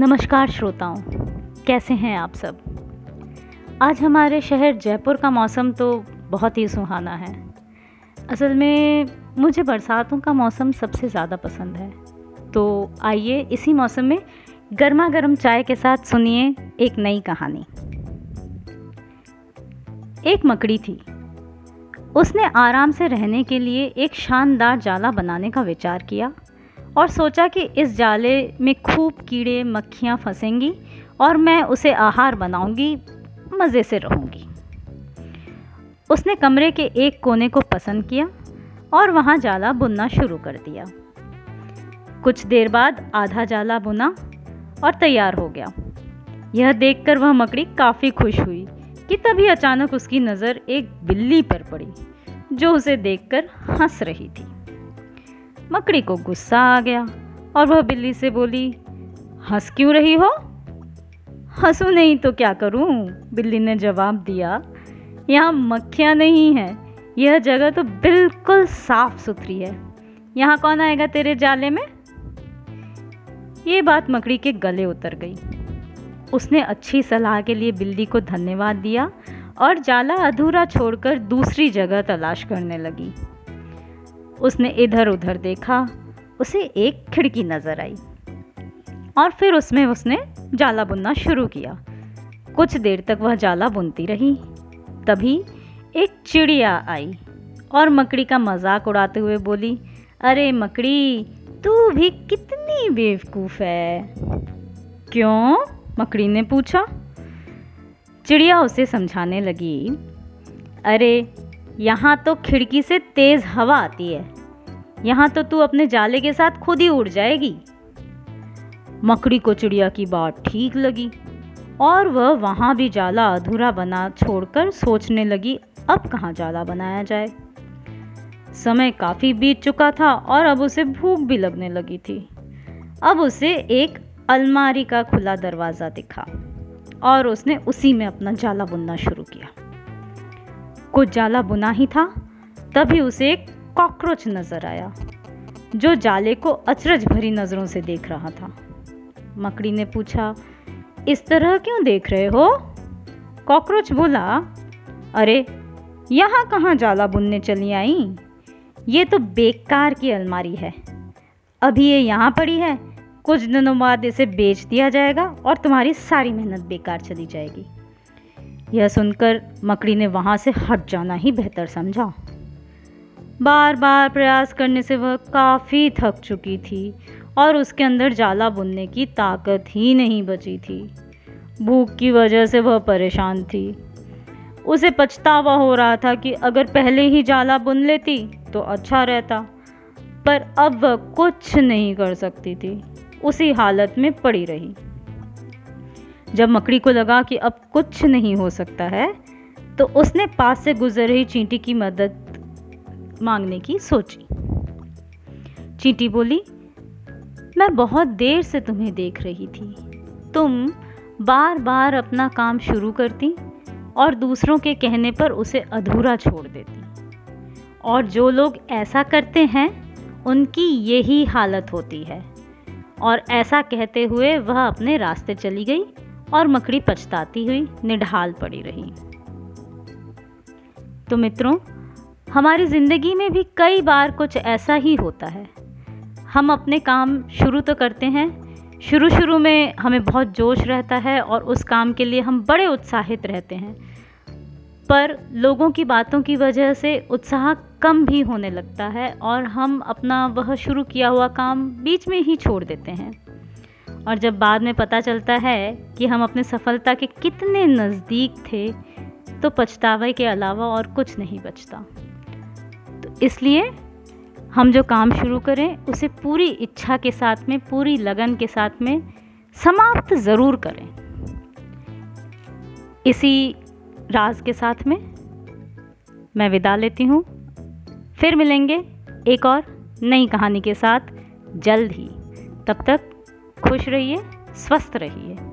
नमस्कार श्रोताओं, कैसे हैं आप सब। आज हमारे शहर जयपुर का मौसम तो बहुत ही सुहाना है। असल में मुझे बरसातों का मौसम सबसे ज़्यादा पसंद है। तो आइए इसी मौसम में गर्मा गर्म चाय के साथ सुनिए एक नई कहानी। एक मकड़ी थी। उसने आराम से रहने के लिए एक शानदार जाला बनाने का विचार किया और सोचा कि इस जाले में खूब कीड़े मक्खियाँ फंसेंगी और मैं उसे आहार बनाऊंगी, मज़े से रहूंगी। उसने कमरे के एक कोने को पसंद किया और वहाँ जाला बुनना शुरू कर दिया। कुछ देर बाद आधा जाला बुना और तैयार हो गया। यह देखकर वह मकड़ी काफ़ी खुश हुई कि तभी अचानक उसकी नज़र एक बिल्ली पर पड़ी जो उसे देखकर हंस रही थी। मकड़ी को गुस्सा आ गया और वह बिल्ली से बोली, हंस क्यों रही हो? हंसू नहीं तो क्या करूं? बिल्ली ने जवाब दिया, यहाँ मक्खियाँ नहीं हैं, यह जगह तो बिल्कुल साफ सुथरी है, यहाँ कौन आएगा तेरे जाले में। ये बात मकड़ी के गले उतर गई। उसने अच्छी सलाह के लिए बिल्ली को धन्यवाद दिया और जाला अधूरा छोड़कर दूसरी जगह तलाश करने लगी। उसने इधर उधर देखा, उसे एक खिड़की नज़र आई और फिर उसमें उसने जाला बुनना शुरू किया। कुछ देर तक वह जाला बुनती रही। तभी एक चिड़िया आई और मकड़ी का मजाक उड़ाते हुए बोली, अरे मकड़ी, तू भी कितनी बेवकूफ़ है। क्यों? मकड़ी ने पूछा। चिड़िया उसे समझाने लगी, अरे यहाँ तो खिड़की से तेज़ हवा आती है, यहाँ तो तू अपने जाले के साथ खुद ही उड़ जाएगी। मकड़ी को चिड़िया की बात ठीक लगी और वह वहाँ भी जाला अधूरा बना छोड़कर सोचने लगी, अब कहाँ जाला बनाया जाए। समय काफ़ी बीत चुका था और अब उसे भूख भी लगने लगी थी। अब उसे एक अलमारी का खुला दरवाज़ा दिखा और उसने उसी में अपना जाला बुनना शुरू किया। कुछ जाला बुना ही था तभी उसे एक कॉकरोच नज़र आया जो जाले को अचरज भरी नज़रों से देख रहा था। मकड़ी ने पूछा, इस तरह क्यों देख रहे हो? कॉकरोच बोला, अरे यहाँ कहाँ जाला बुनने चली आई, ये तो बेकार की अलमारी है, अभी ये यहाँ पड़ी है, कुछ दिनों बाद इसे बेच दिया जाएगा और तुम्हारी सारी मेहनत बेकार चली जाएगी। यह सुनकर मकड़ी ने वहाँ से हट जाना ही बेहतर समझा। बार बार प्रयास करने से वह काफ़ी थक चुकी थी और उसके अंदर जाला बुनने की ताकत ही नहीं बची थी। भूख की वजह से वह परेशान थी। उसे पछतावा हो रहा था कि अगर पहले ही जाला बुन लेती तो अच्छा रहता, पर अब वह कुछ नहीं कर सकती थी। उसी हालत में पड़ी रही। जब मकड़ी को लगा कि अब कुछ नहीं हो सकता है तो उसने पास से गुजर रही चींटी की मदद मांगने की सोची। चींटी बोली, मैं बहुत देर से तुम्हें देख रही थी, तुम बार बार अपना काम शुरू करती और दूसरों के कहने पर उसे अधूरा छोड़ देती, और जो लोग ऐसा करते हैं उनकी यही हालत होती है। और ऐसा कहते हुए वह अपने रास्ते चली गई और मकड़ी पछताती हुई निढाल पड़ी रही। तो मित्रों, हमारी ज़िंदगी में भी कई बार कुछ ऐसा ही होता है। हम अपने काम शुरू तो करते हैं, शुरू में हमें बहुत जोश रहता है और उस काम के लिए हम बड़े उत्साहित रहते हैं, पर लोगों की बातों की वजह से उत्साह कम भी होने लगता है और हम अपना वह शुरू किया हुआ काम बीच में ही छोड़ देते हैं। और जब बाद में पता चलता है कि हम अपने सफलता के कितने नज़दीक थे तो पछतावे के अलावा और कुछ नहीं बचता। तो इसलिए हम जो काम शुरू करें उसे पूरी इच्छा के साथ में, पूरी लगन के साथ में समाप्त ज़रूर करें। इसी राज के साथ में मैं विदा लेती हूँ। फिर मिलेंगे एक और नई कहानी के साथ जल्द ही। तब तक खुश रहिए, स्वस्थ रहिए।